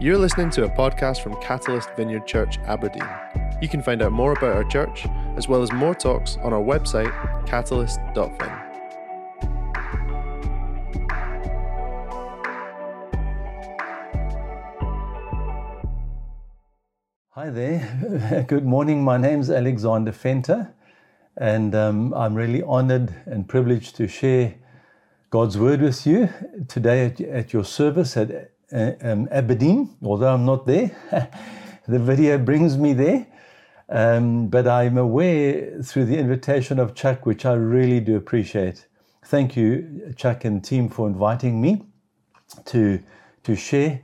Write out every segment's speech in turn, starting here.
You're listening to a podcast from Catalyst Vineyard Church, Aberdeen. You can find out more about our church, as well as more talks, on our website, catalyst.fin. Hi there. Good morning. My name's Alexander Fenter, and I'm really honored and privileged to share God's Word with you today at your service at Aberdeen, although I'm not there. The video brings me there, but I'm aware through the invitation of Chuck, which I really do appreciate. Thank you, Chuck and team, for inviting me to share.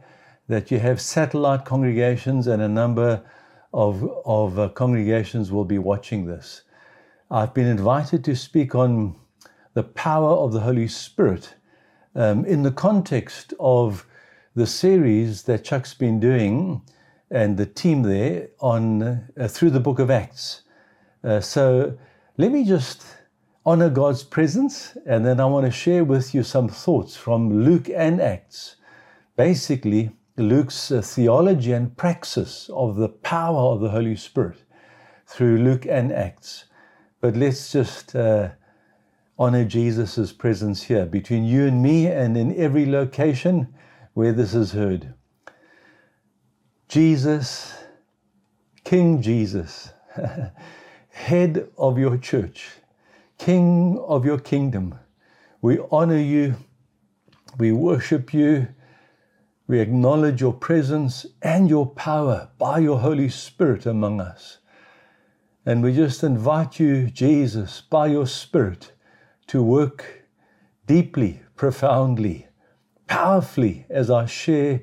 That you have satellite congregations and a number of congregations will be watching this. I've been invited to speak on the power of the Holy Spirit in the context of the series that Chuck's been doing and the team there on through the book of Acts. So let me just honor God's presence, and then I want to share with you some thoughts from Luke and Acts. Basically, Luke's theology and praxis of the power of the Holy Spirit through Luke and Acts. But let's just honor Jesus' presence here between you and me and in every location where this is heard. Jesus, King Jesus, head of your church, King of your kingdom, we honor you, we worship you, we acknowledge your presence and your power by your Holy Spirit among us. And we just invite you, Jesus, by your Spirit, to work deeply, profoundly, powerfully as I share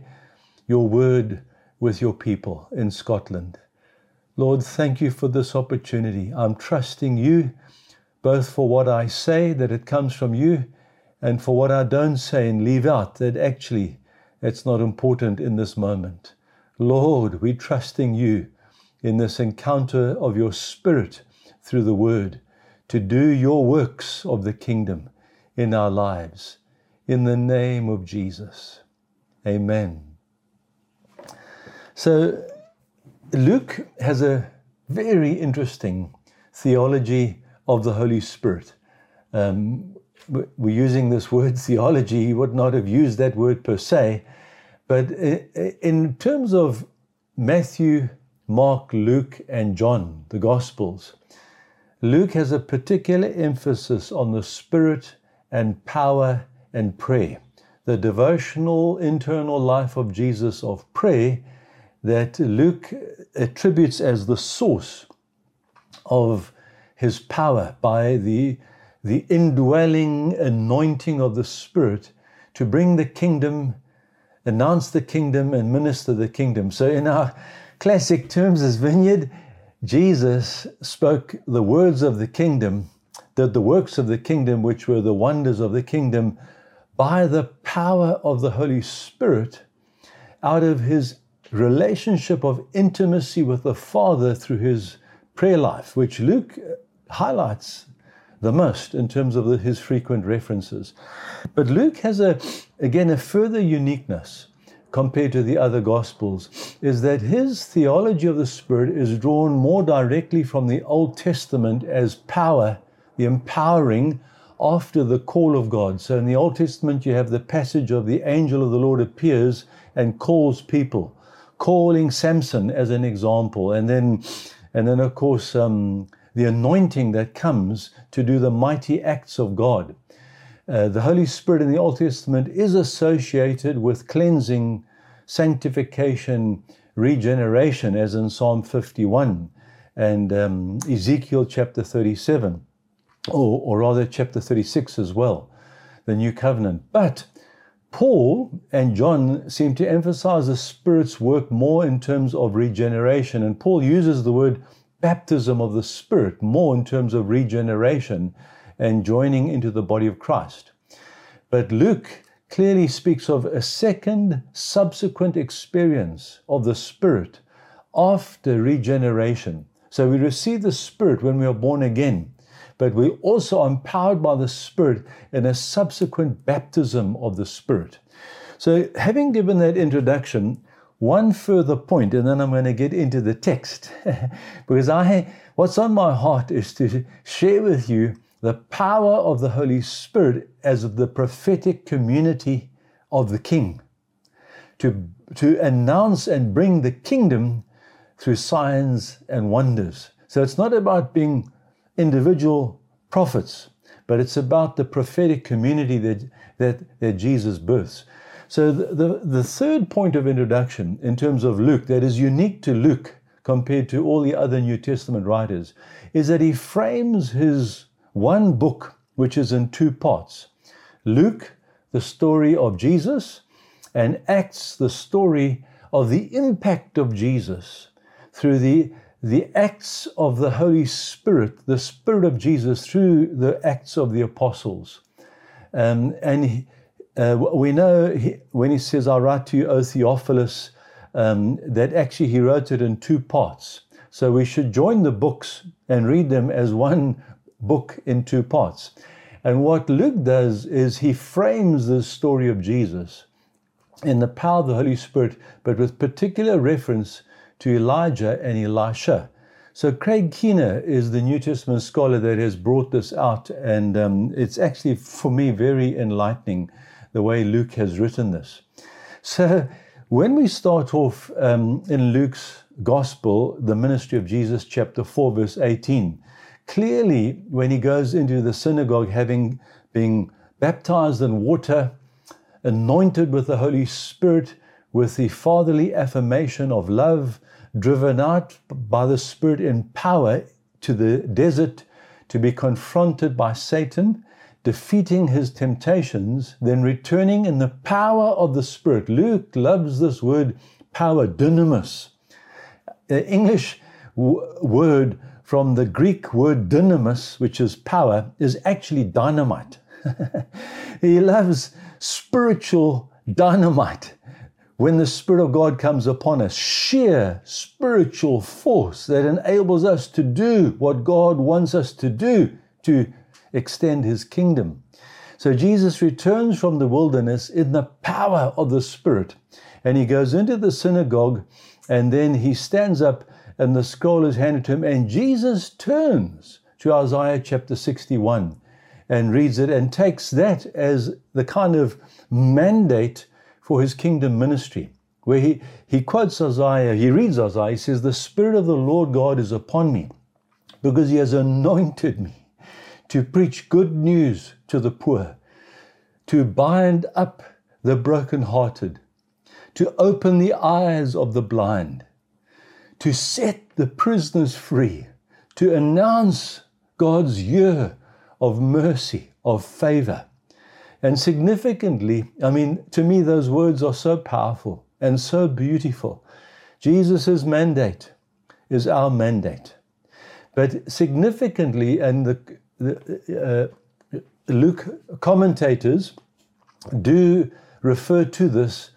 your word with your people in Scotland. Lord, thank you for this opportunity. I'm trusting you both for what I say, that it comes from you, and for what I don't say and leave out, that actually it's not important in this moment. Lord, we're trusting you in this encounter of your Spirit through the Word to do your works of the kingdom in our lives. In the name of Jesus. Amen. So Luke has a very interesting theology of the Holy Spirit. We're using this word theology. He would not have used that word per se, but in terms of Matthew, Mark, Luke, and John, the Gospels, Luke has a particular emphasis on the Spirit and power and prayer, the devotional internal life of Jesus of prayer that Luke attributes as the source of his power by the indwelling anointing of the Spirit to bring the kingdom, announce the kingdom, and minister the kingdom. So in our classic terms as Vineyard, Jesus spoke the words of the kingdom, did the works of the kingdom, which were the wonders of the kingdom, by the power of the Holy Spirit, out of his relationship of intimacy with the Father through his prayer life, which Luke highlights the most in terms of his frequent references. But Luke has, again, a further uniqueness compared to the other Gospels, is that his theology of the Spirit is drawn more directly from the Old Testament as power, the empowering after the call of God. So in the Old Testament, you have the passage of the angel of the Lord appears and calls people, calling Samson as an example. And then of course, the anointing that comes to do the mighty acts of God. The Holy Spirit in the Old Testament is associated with cleansing, sanctification, regeneration, as in Psalm 51 and Ezekiel chapter 37, or rather chapter 36 as well, the New Covenant. But Paul and John seem to emphasize the Spirit's work more in terms of regeneration, and Paul uses the word baptism of the Spirit more in terms of regeneration and joining into the body of Christ. But Luke clearly speaks of a second subsequent experience of the Spirit after regeneration. So we receive the Spirit when we are born again, but we also are empowered by the Spirit in a subsequent baptism of the Spirit. So having given that introduction, one further point, and then I'm going to get into the text, because what's on my heart is to share with you the power of the Holy Spirit as of the prophetic community of the King, to announce and bring the kingdom through signs and wonders. So it's not about being individual prophets, but it's about the prophetic community that Jesus births. So the third point of introduction in terms of Luke, that is unique to Luke compared to all the other New Testament writers, is that he frames his one book, which is in two parts. Luke, the story of Jesus, and Acts, the story of the impact of Jesus through the acts of the Holy Spirit, the Spirit of Jesus through the acts of the apostles. We know when he says, "I write to you, O Theophilus," that actually he wrote it in two parts. So we should join the books and read them as one book in two parts. And what Luke does is he frames the story of Jesus in the power of the Holy Spirit, but with particular reference to Elijah and Elisha. So Craig Keener is the New Testament scholar that has brought this out, and it's actually, for me, very enlightening the way Luke has written this. So when we start off in Luke's Gospel, the ministry of Jesus, chapter 4, verse 18, clearly when he goes into the synagogue, having been baptized in water, anointed with the Holy Spirit, with the fatherly affirmation of love, driven out by the Spirit in power to the desert to be confronted by Satan, defeating his temptations, then returning in the power of the Spirit. Luke loves this word power, dunamis. The English word from the Greek word dynamis, which is power, is actually dynamite. He loves spiritual dynamite. When the Spirit of God comes upon us, sheer spiritual force that enables us to do what God wants us to do to extend His kingdom. So Jesus returns from the wilderness in the power of the Spirit, and He goes into the synagogue, and then He stands up and the scroll is handed to Him, and Jesus turns to Isaiah chapter 61 and reads it and takes that as the kind of mandate for his kingdom ministry, where he quotes Isaiah, he reads Isaiah, he says, "The Spirit of the Lord God is upon me, because he has anointed me to preach good news to the poor, to bind up the brokenhearted, to open the eyes of the blind, to set the prisoners free, to announce God's year of mercy, of favor." And significantly, I mean, to me, those words are so powerful and so beautiful. Jesus' mandate is our mandate. But significantly, and the Luke commentators do refer to this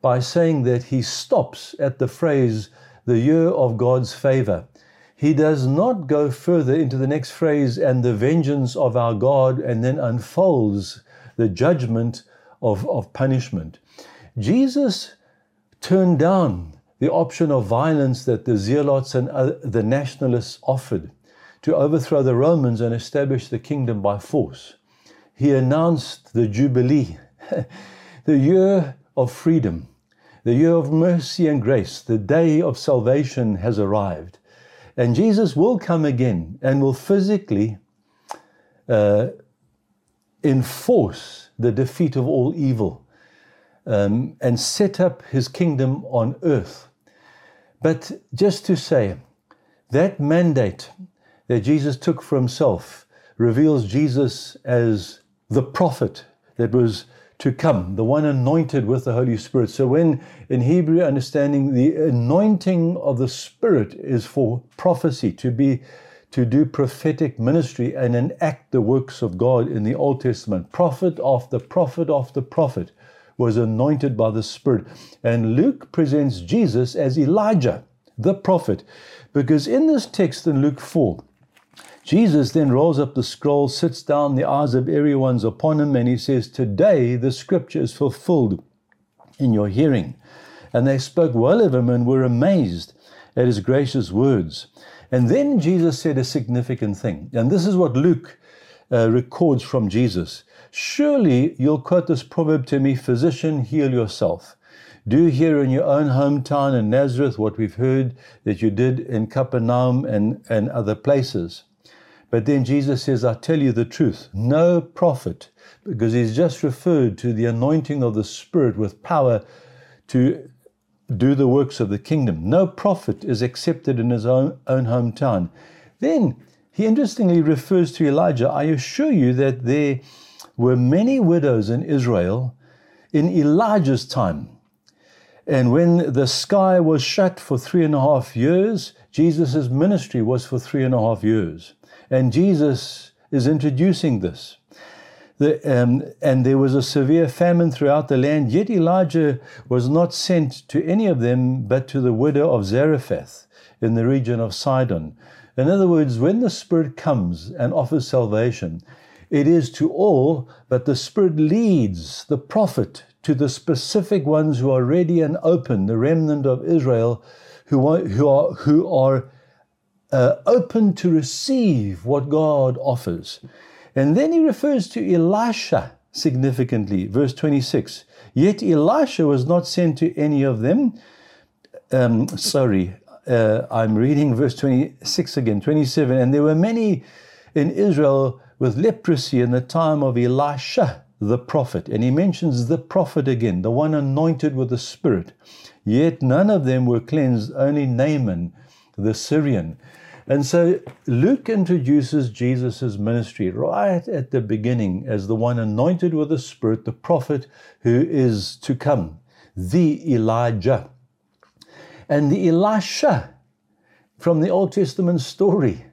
by saying that he stops at the phrase, "the year of God's favor." He does not go further into the next phrase, "and the vengeance of our God," and then unfolds the judgment of punishment. Jesus turned down the option of violence that the zealots and the nationalists offered to overthrow the Romans and establish the kingdom by force. He announced the Jubilee, the year of freedom, the year of mercy and grace. The day of salvation has arrived. And Jesus will come again and will physically enforce the defeat of all evil and set up his kingdom on earth. But just to say, that mandate that Jesus took for himself reveals Jesus as the prophet that was to come, the one anointed with the Holy Spirit. So when in Hebrew understanding, the anointing of the Spirit is for prophecy, to do prophetic ministry and enact the works of God in the Old Testament. Prophet after prophet after prophet was anointed by the Spirit. And Luke presents Jesus as Elijah, the prophet, because in this text in Luke 4, Jesus then rolls up the scroll, sits down, the eyes of everyone's upon him, and he says, "Today the scripture is fulfilled in your hearing." and they spoke well of him and were amazed at his gracious words. And then Jesus said a significant thing, and this is what Luke records from Jesus. Surely you'll quote this proverb to me, physician, heal yourself. Do here in your own hometown in Nazareth what we've heard that you did in Capernaum and other places. But then Jesus says, I tell you the truth, no prophet, because he's just referred to the anointing of the Spirit with power to do the works of the kingdom. No prophet is accepted in his own hometown. Then he interestingly refers to Elijah. I assure you that there were many widows in Israel in Elijah's time. And when the sky was shut for 3.5 years, Jesus' ministry was for 3.5 years. And Jesus is introducing this. And there was a severe famine throughout the land, yet Elijah was not sent to any of them, but to the widow of Zarephath in the region of Sidon. In other words, when the Spirit comes and offers salvation, it is to all, but the Spirit leads the prophet to the specific ones who are ready and open, the remnant of Israel, who are open to receive what God offers. And then he refers to Elisha significantly, verse 26. Yet Elisha was not sent to any of them. I'm reading verse 26 again, 27. And there were many in Israel with leprosy in the time of Elisha, the prophet. And he mentions the prophet again, the one anointed with the Spirit. Yet none of them were cleansed, only Naaman, the Syrian. And so Luke introduces Jesus' ministry right at the beginning as the one anointed with the Spirit, the prophet who is to come, the Elijah. And the Elisha from the Old Testament story.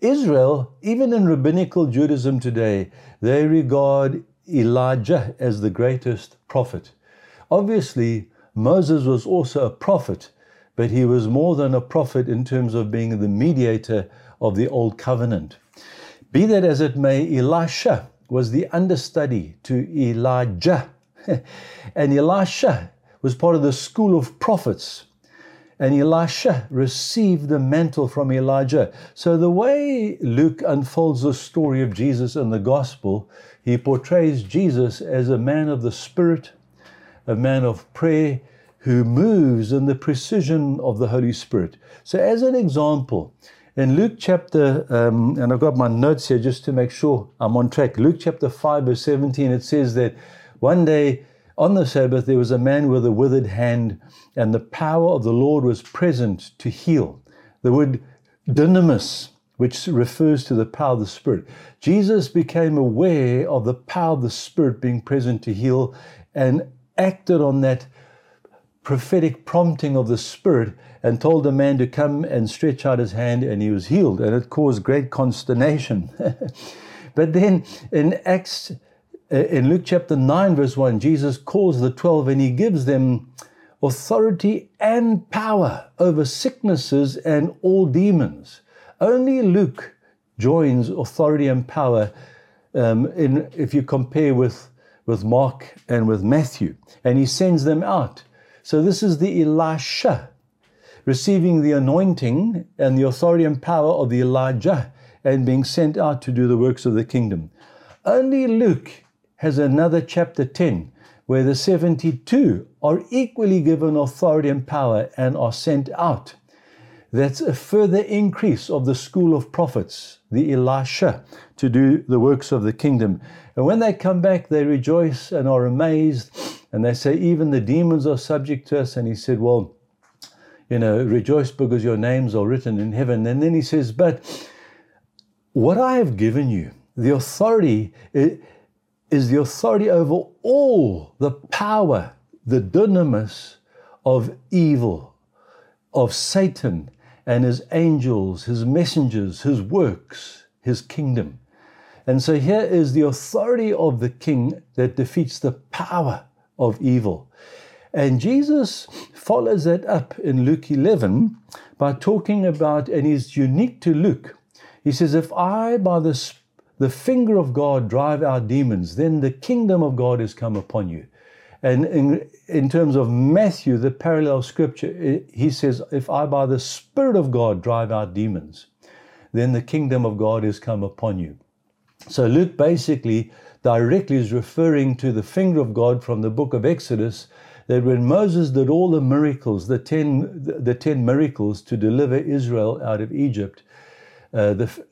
Israel, even in rabbinical Judaism today, they regard Elijah as the greatest prophet. Obviously, Moses was also a prophet, but he was more than a prophet in terms of being the mediator of the Old Covenant. Be that as it may, Elisha was the understudy to Elijah. And Elisha was part of the school of prophets. And Elisha received the mantle from Elijah. So the way Luke unfolds the story of Jesus in the gospel, he portrays Jesus as a man of the Spirit, a man of prayer, who moves in the precision of the Holy Spirit. So as an example, in Luke chapter, and I've got my notes here just to make sure I'm on track. Luke chapter 5 verse 17, it says that one day on the Sabbath, there was a man with a withered hand, and the power of the Lord was present to heal. The word dynamis, which refers to the power of the Spirit. Jesus became aware of the power of the Spirit being present to heal and acted on that prophetic prompting of the Spirit and told the man to come and stretch out his hand, and he was healed, and it caused great consternation. But then in Luke chapter 9 verse 1, Jesus calls the 12 and he gives them authority and power over sicknesses and all demons. Only Luke joins authority and power if you compare with Mark and with Matthew, and he sends them out. So this is the Elisha receiving the anointing and the authority and power of the Elijah and being sent out to do the works of the kingdom. Only Luke has another chapter 10 where the 72 are equally given authority and power and are sent out. That's a further increase of the school of prophets, the Elisha, to do the works of the kingdom. And when they come back, they rejoice and are amazed. And they say, even the demons are subject to us. And he said, well, rejoice because your names are written in heaven. And then he says, but what I have given you, the authority is the authority over all the power, the dunamis of evil, of Satan and his angels, his messengers, his works, his kingdom. And so here is the authority of the king that defeats the power of evil. And Jesus follows that up in Luke 11 by talking about, and is unique to Luke. He says, if I by the finger of God drive out demons, then the kingdom of God is come upon you. And in terms of Matthew, the parallel scripture, he says, if I by the Spirit of God drive out demons, then the kingdom of God is come upon you. So Luke basically directly is referring to the finger of God from the book of Exodus, that when Moses did all the miracles, the ten miracles to deliver Israel out of Egypt,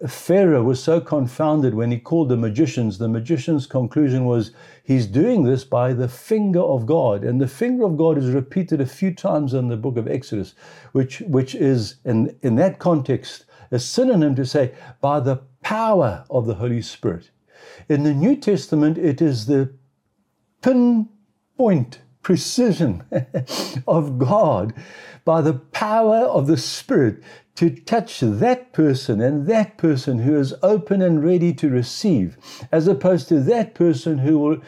Pharaoh was so confounded when he called the magicians. The magicians' conclusion was, he's doing this by the finger of God. And the finger of God is repeated a few times in the book of Exodus, which is, in that context, a synonym to say, by the power of the Holy Spirit. In the New Testament, it is the pinpoint precision of God by the power of the Spirit to touch that person and that person who is open and ready to receive, as opposed to that person who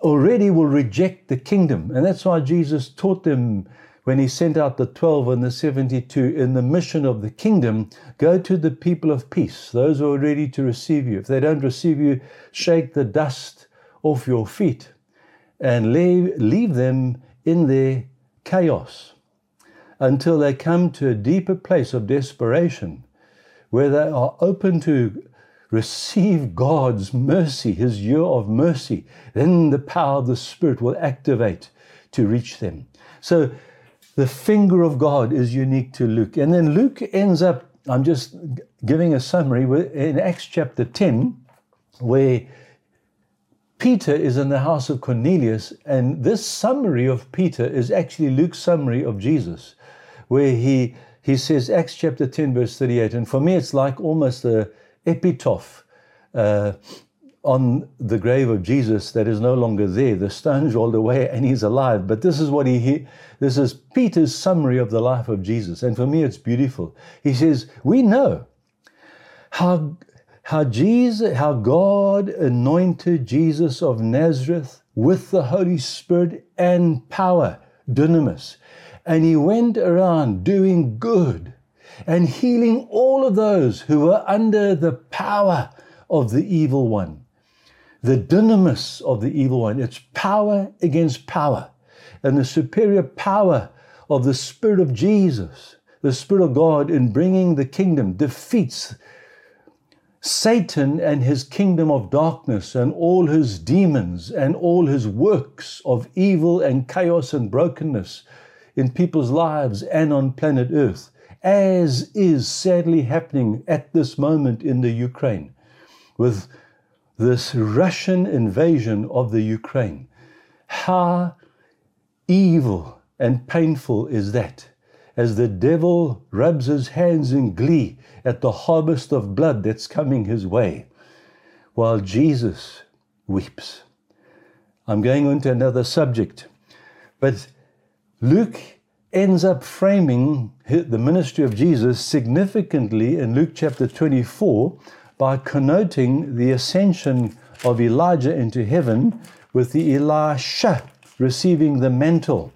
already will reject the kingdom. And that's why Jesus taught them when he sent out the 12 and the 72 in the mission of the kingdom, go to the people of peace, those who are ready to receive you. If they don't receive you, shake the dust off your feet and leave them in their chaos until they come to a deeper place of desperation where they are open to receive God's mercy, his year of mercy. Then the power of the Spirit will activate to reach them. So the finger of God is unique to Luke. And then Luke ends up, I'm just giving a summary, in Acts chapter 10, where Peter is in the house of Cornelius. And this summary of Peter is actually Luke's summary of Jesus, where he says, Acts chapter 10, verse 38. And for me, it's like almost an epitaph on the grave of Jesus that is no longer there. The stone's rolled away and he's alive. But this is what this is Peter's summary of the life of Jesus. And for me, it's beautiful. He says, we know how God anointed Jesus of Nazareth with the Holy Spirit and power, dunamis. And he went around doing good and healing all of those who were under the power of the evil one. The dynamis of the evil one, it's power against power. And the superior power of the Spirit of Jesus, the Spirit of God in bringing the kingdom, defeats Satan and his kingdom of darkness and all his demons and all his works of evil and chaos and brokenness in people's lives and on planet Earth, as is sadly happening at this moment in the Ukraine with this Russian invasion of the Ukraine. How evil and painful is that? As the devil rubs his hands in glee at the harvest of blood that's coming his way, while Jesus weeps. I'm going on to another subject, but Luke ends up framing the ministry of Jesus significantly in Luke chapter 24, by connoting the ascension of Elijah into heaven with the Elisha receiving the mantle.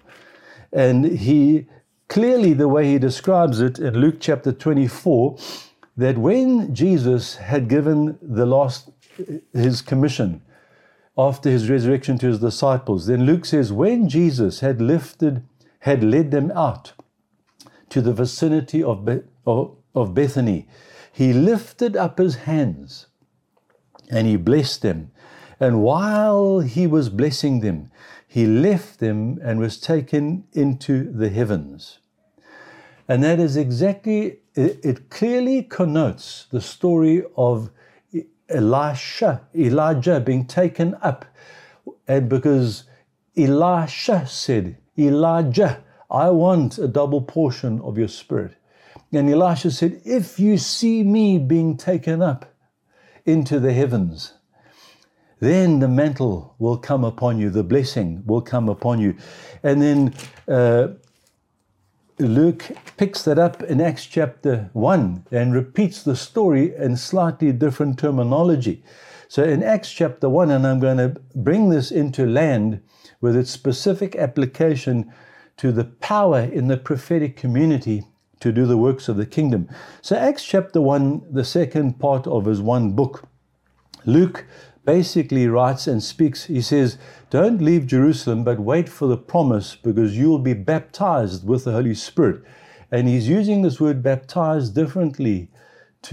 And he clearly, the way he describes it in Luke chapter 24, that when Jesus had given his commission after his resurrection to his disciples, then Luke says, when Jesus had led them out to the vicinity of Bethany, he lifted up his hands and he blessed them. And while he was blessing them, he left them and was taken into the heavens. And that is exactly, it clearly connotes the story of Elijah being taken up. And because Elisha said, Elijah, I want a double portion of your spirit. And Elisha said, if you see me being taken up into the heavens, then the mantle will come upon you, the blessing will come upon you. And then Luke picks that up in Acts chapter 1 and repeats the story in slightly different terminology. So in Acts chapter 1, and I'm going to bring this into land with its specific application to the power in the prophetic community to do the works of the kingdom. So Acts chapter 1, the second part of his one book, Luke basically writes and speaks. He says, don't leave Jerusalem, but wait for the promise, because you'll be baptized with the Holy Spirit. And he's using this word baptized differently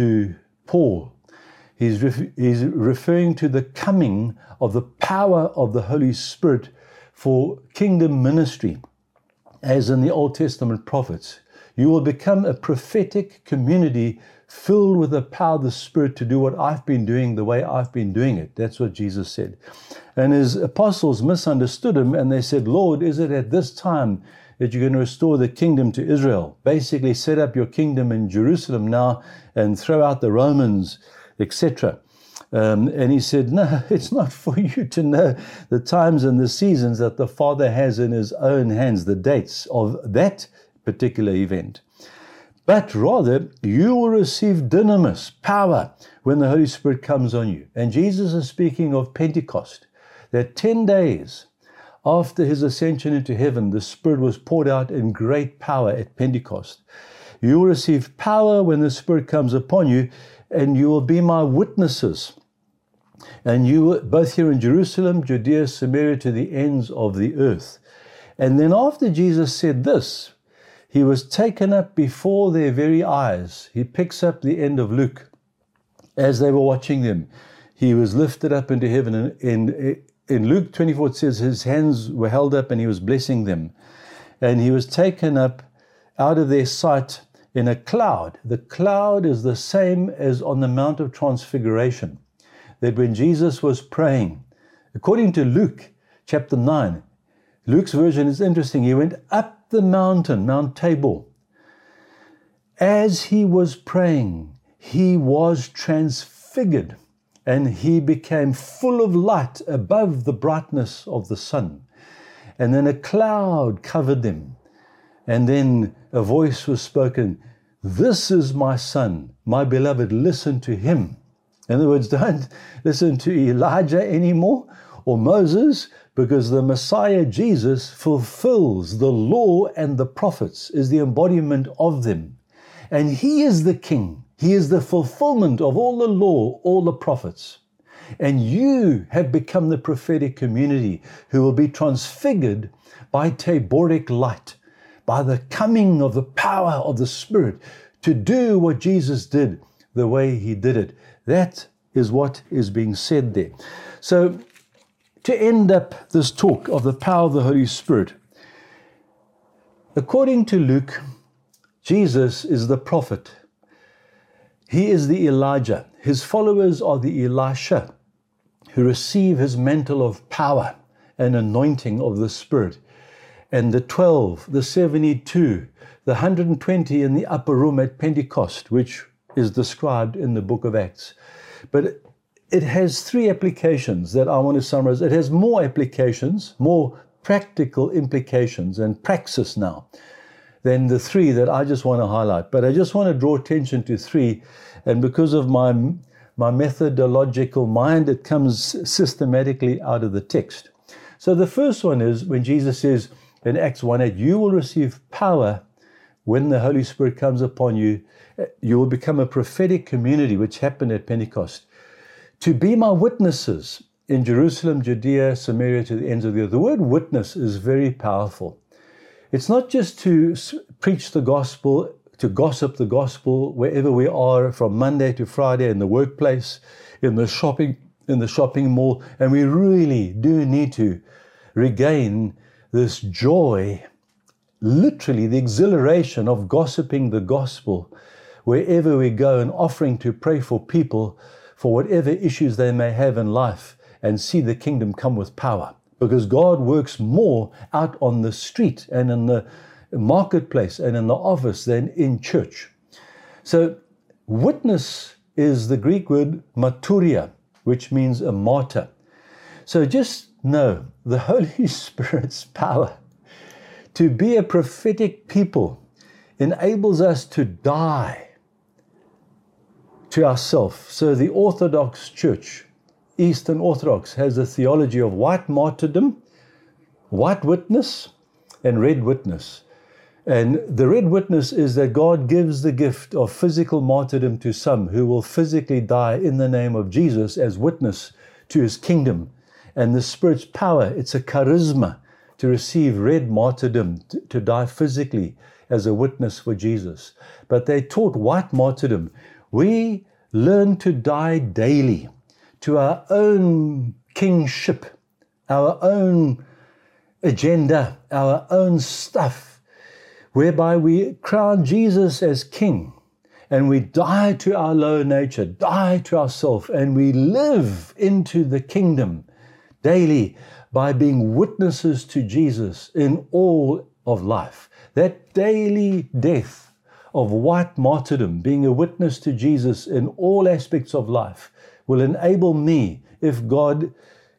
to Paul. He's referring to the coming of the power of the Holy Spirit for kingdom ministry, as in the Old Testament prophets. You will become a prophetic community filled with the power of the Spirit to do what I've been doing the way I've been doing it. That's what Jesus said. And his apostles misunderstood him, and they said, Lord, is it at this time that you're going to restore the kingdom to Israel? Basically, set up your kingdom in Jerusalem now and throw out the Romans, etc. And he said, no, it's not for you to know the times and the seasons that the Father has in his own hands, the dates of that particular event. But rather, you will receive dynamis, power, when the Holy Spirit comes on you. And Jesus is speaking of Pentecost, that 10 days after his ascension into heaven, the Spirit was poured out in great power at Pentecost. You will receive power when the Spirit comes upon you, and you will be my witnesses. And you, both here in Jerusalem, Judea, Samaria, to the ends of the earth. And then after Jesus said this, he was taken up before their very eyes. He picks up the end of Luke. As they were watching them, he was lifted up into heaven. And in Luke 24, it says his hands were held up and he was blessing them. And he was taken up out of their sight in a cloud. The cloud is the same as on the Mount of Transfiguration, that when Jesus was praying, according to Luke chapter 9, Luke's version is interesting. He went up the mountain, Mount Tabor. As he was praying, he was transfigured, and he became full of light above the brightness of the sun. And then a cloud covered them, and then a voice was spoken, "This is my son, my beloved, listen to him." In other words, don't listen to Elijah anymore or Moses, because the Messiah Jesus fulfills the law and the prophets, is the embodiment of them. And he is the king. He is the fulfillment of all the law, all the prophets. And you have become the prophetic community who will be transfigured by Taboric light, by the coming of the power of the Spirit to do what Jesus did the way he did it. That is what is being said there. So, to end up this talk of the power of the Holy Spirit, according to Luke, Jesus is the prophet. He is the Elijah. His followers are the Elisha, who receive his mantle of power and anointing of the Spirit. And the 12, the 72, the 120 in the upper room at Pentecost, which is described in the book of Acts. But it has three applications that I want to summarize. It has more applications, more practical implications and praxis now than the three that I just want to highlight. But I just want to draw attention to three. And because of my methodological mind, it comes systematically out of the text. So the first one is when Jesus says in Acts 1:8, you will receive power when the Holy Spirit comes upon you. You will become a prophetic community, which happened at Pentecost, to be my witnesses in Jerusalem, Judea, Samaria, to the ends of the earth. The word witness is very powerful. It's not just to preach the gospel, to gossip the gospel wherever we are from Monday to Friday in the workplace, in the shopping mall. And we really do need to regain this joy, literally the exhilaration of gossiping the gospel wherever we go and offering to pray for people for whatever issues they may have in life, and see the kingdom come with power. Because God works more out on the street and in the marketplace and in the office than in church. So witness is the Greek word marturia, which means a martyr. So just know the Holy Spirit's power to be a prophetic people enables us to die to ourselves. So the Orthodox Church, Eastern Orthodox, has a theology of white martyrdom, white witness, and red witness. And the red witness is that God gives the gift of physical martyrdom to some who will physically die in the name of Jesus as witness to his kingdom. And the Spirit's power, it's a charisma to receive red martyrdom, to die physically as a witness for Jesus. But they taught white martyrdom. We learn to die daily to our own kingship, our own agenda, our own stuff, whereby we crown Jesus as king and we die to our lower nature, die to ourselves, and we live into the kingdom daily by being witnesses to Jesus in all of life. That daily death of white martyrdom, being a witness to Jesus in all aspects of life, will enable me, if God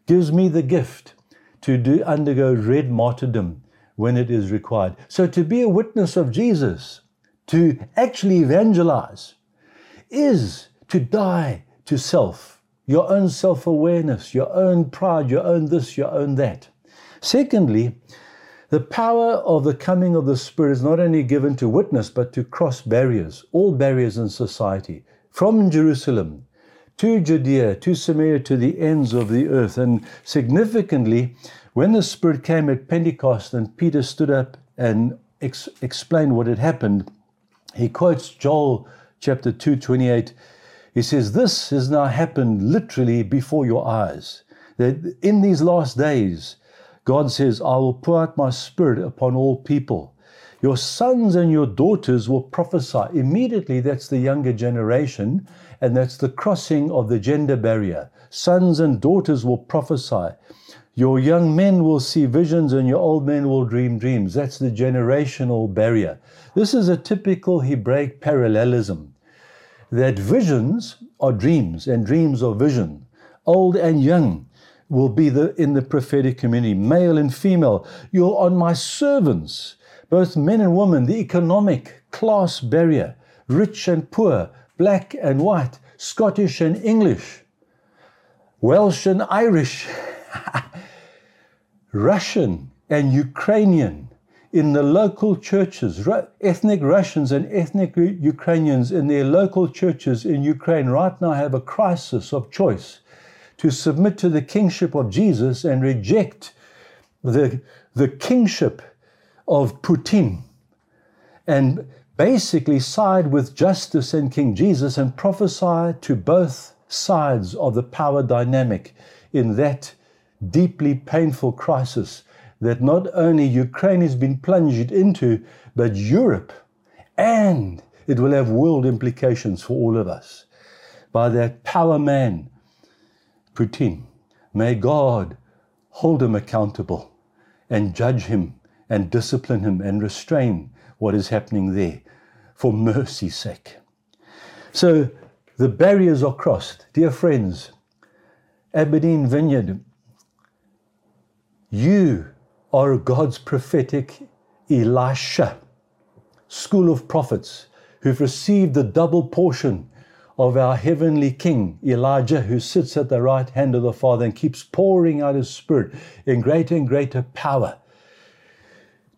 gives me the gift, to undergo red martyrdom when it is required. So to be a witness of Jesus, to actually evangelize, is to die to self, your own self-awareness, your own pride, your own this, your own that. Secondly, the power of the coming of the Spirit is not only given to witness, but to cross barriers, all barriers in society, from Jerusalem to Judea, to Samaria, to the ends of the earth. And significantly, when the Spirit came at Pentecost and Peter stood up and explained what had happened, he quotes Joel chapter 2:28. He says, "This has now happened literally before your eyes, that in these last days, God says, I will pour out my Spirit upon all people. Your sons and your daughters will prophesy." Immediately, that's the younger generation, and that's the crossing of the gender barrier. Sons and daughters will prophesy. Your young men will see visions and your old men will dream dreams. That's the generational barrier. This is a typical Hebraic parallelism, that visions are dreams and dreams are vision. Old and young will be in the prophetic community, male and female. You're on my servants, both men and women, the economic class barrier, rich and poor, black and white, Scottish and English, Welsh and Irish, Russian and Ukrainian in the local churches, ethnic Russians and ethnic Ukrainians in their local churches in Ukraine right now have a crisis of choice to submit to the kingship of Jesus and reject the kingship of Putin and basically side with justice and King Jesus and prophesy to both sides of the power dynamic in that deeply painful crisis that not only Ukraine has been plunged into, but Europe, and it will have world implications for all of us. By that power man, Putin, may God hold him accountable and judge him and discipline him and restrain what is happening there for mercy's sake. So the barriers are crossed. Dear friends, Aberdeen Vineyard, you are God's prophetic Elisha, school of prophets who've received the double portion of our heavenly King, Elijah, who sits at the right hand of the Father and keeps pouring out his Spirit in greater and greater power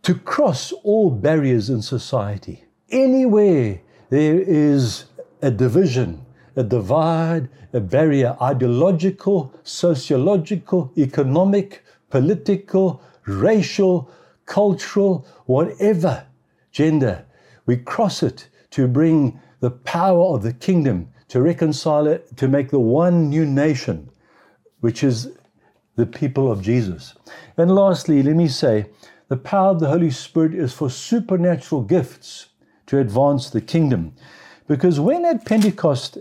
to cross all barriers in society. Anywhere there is a division, a divide, a barrier, ideological, sociological, economic, political, racial, cultural, whatever gender, we cross it to bring the power of the kingdom, to reconcile it, to make the one new nation, which is the people of Jesus. And lastly, let me say, the power of the Holy Spirit is for supernatural gifts to advance the kingdom. Because when at Pentecost,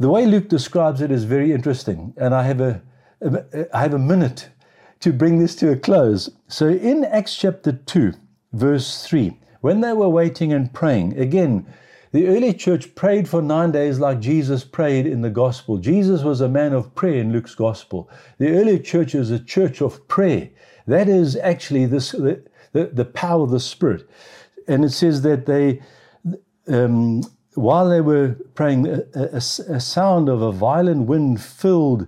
the way Luke describes it is very interesting. And I have a minute to bring this to a close. So in Acts chapter 2, verse 3, when they were waiting and praying, again, the early church prayed for 9 days like Jesus prayed in the gospel. Jesus was a man of prayer in Luke's gospel. The early church is a church of prayer. That is actually the power of the Spirit. And it says that they, while they were praying, a sound of a violent wind filled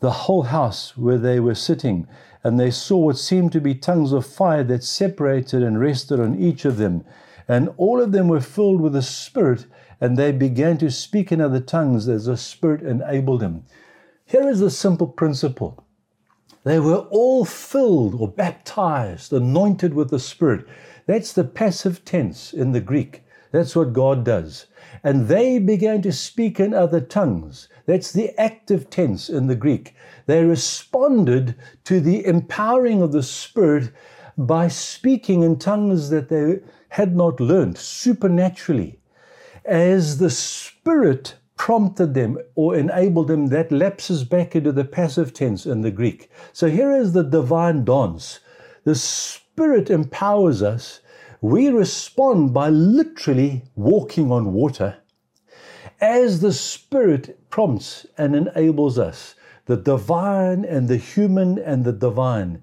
the whole house where they were sitting. And they saw what seemed to be tongues of fire that separated and rested on each of them. And all of them were filled with the Spirit, and they began to speak in other tongues as the Spirit enabled them. Here is the simple principle. They were all filled or baptized, anointed with the Spirit. That's the passive tense in the Greek. That's what God does. And they began to speak in other tongues. That's the active tense in the Greek. They responded to the empowering of the Spirit by speaking in tongues that they had not learned supernaturally, as the Spirit prompted them or enabled them. That lapses back into the passive tense in the Greek. So here is the divine dance. The Spirit empowers us. We respond by literally walking on water as the Spirit prompts and enables us. The divine and the human and the divine.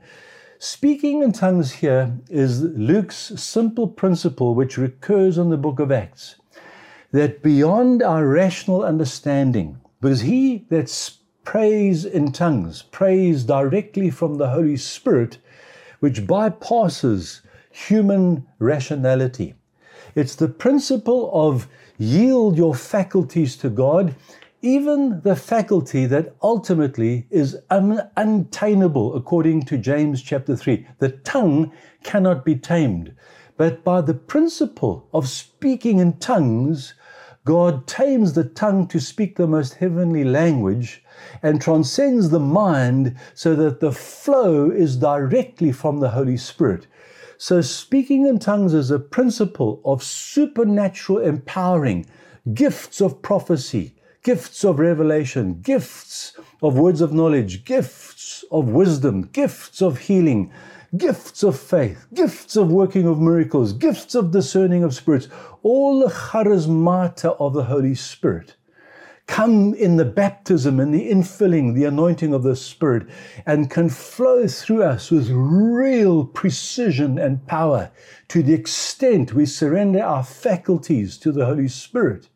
Speaking in tongues here is Luke's simple principle, which recurs in the book of Acts, that beyond our rational understanding, because he that prays in tongues prays directly from the Holy Spirit, which bypasses human rationality. It's the principle of yield your faculties to God, even the faculty that ultimately is untameable, according to James chapter 3. The tongue cannot be tamed, but by the principle of speaking in tongues, God tames the tongue to speak the most heavenly language and transcends the mind so that the flow is directly from the Holy Spirit. So speaking in tongues is a principle of supernatural empowering, gifts of prophecy, gifts of revelation, gifts of words of knowledge, gifts of wisdom, gifts of healing, gifts of faith, gifts of working of miracles, gifts of discerning of spirits, all the charismata of the Holy Spirit come in the baptism and the infilling, the anointing of the Spirit, and can flow through us with real precision and power to the extent we surrender our faculties to the Holy Spirit,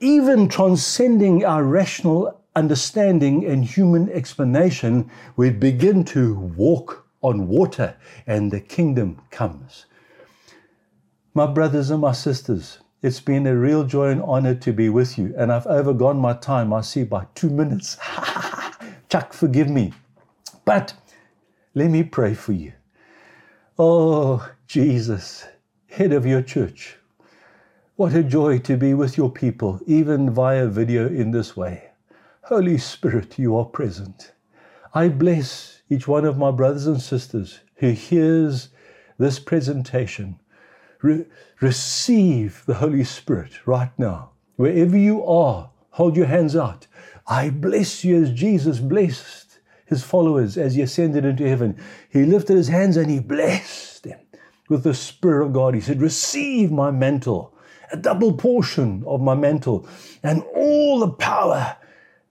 even transcending our rational understanding and human explanation. We begin to walk on water and the kingdom comes. My brothers and my sisters, it's been a real joy and honor to be with you. And I've overgone my time, I see, by 2 minutes. Chuck, forgive me. But let me pray for you. Oh, Jesus, head of your church, what a joy to be with your people, even via video in this way. Holy Spirit, you are present. I bless each one of my brothers and sisters who hears this presentation. Receive the Holy Spirit right now. Wherever you are, hold your hands out. I bless you as Jesus blessed his followers as he ascended into heaven. He lifted his hands and he blessed them with the Spirit of God. He said, receive my mantle, a double portion of my mantle, and all the power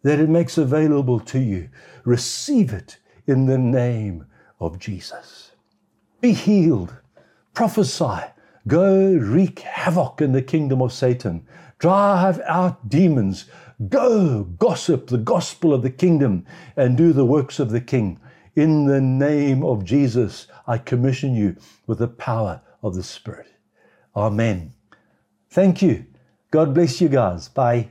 that it makes available to you. Receive it in the name of Jesus. Be healed. Prophesy. Go wreak havoc in the kingdom of Satan. Drive out demons. Go gossip the gospel of the kingdom and do the works of the King. In the name of Jesus, I commission you with the power of the Spirit. Amen. Thank you. God bless you guys. Bye.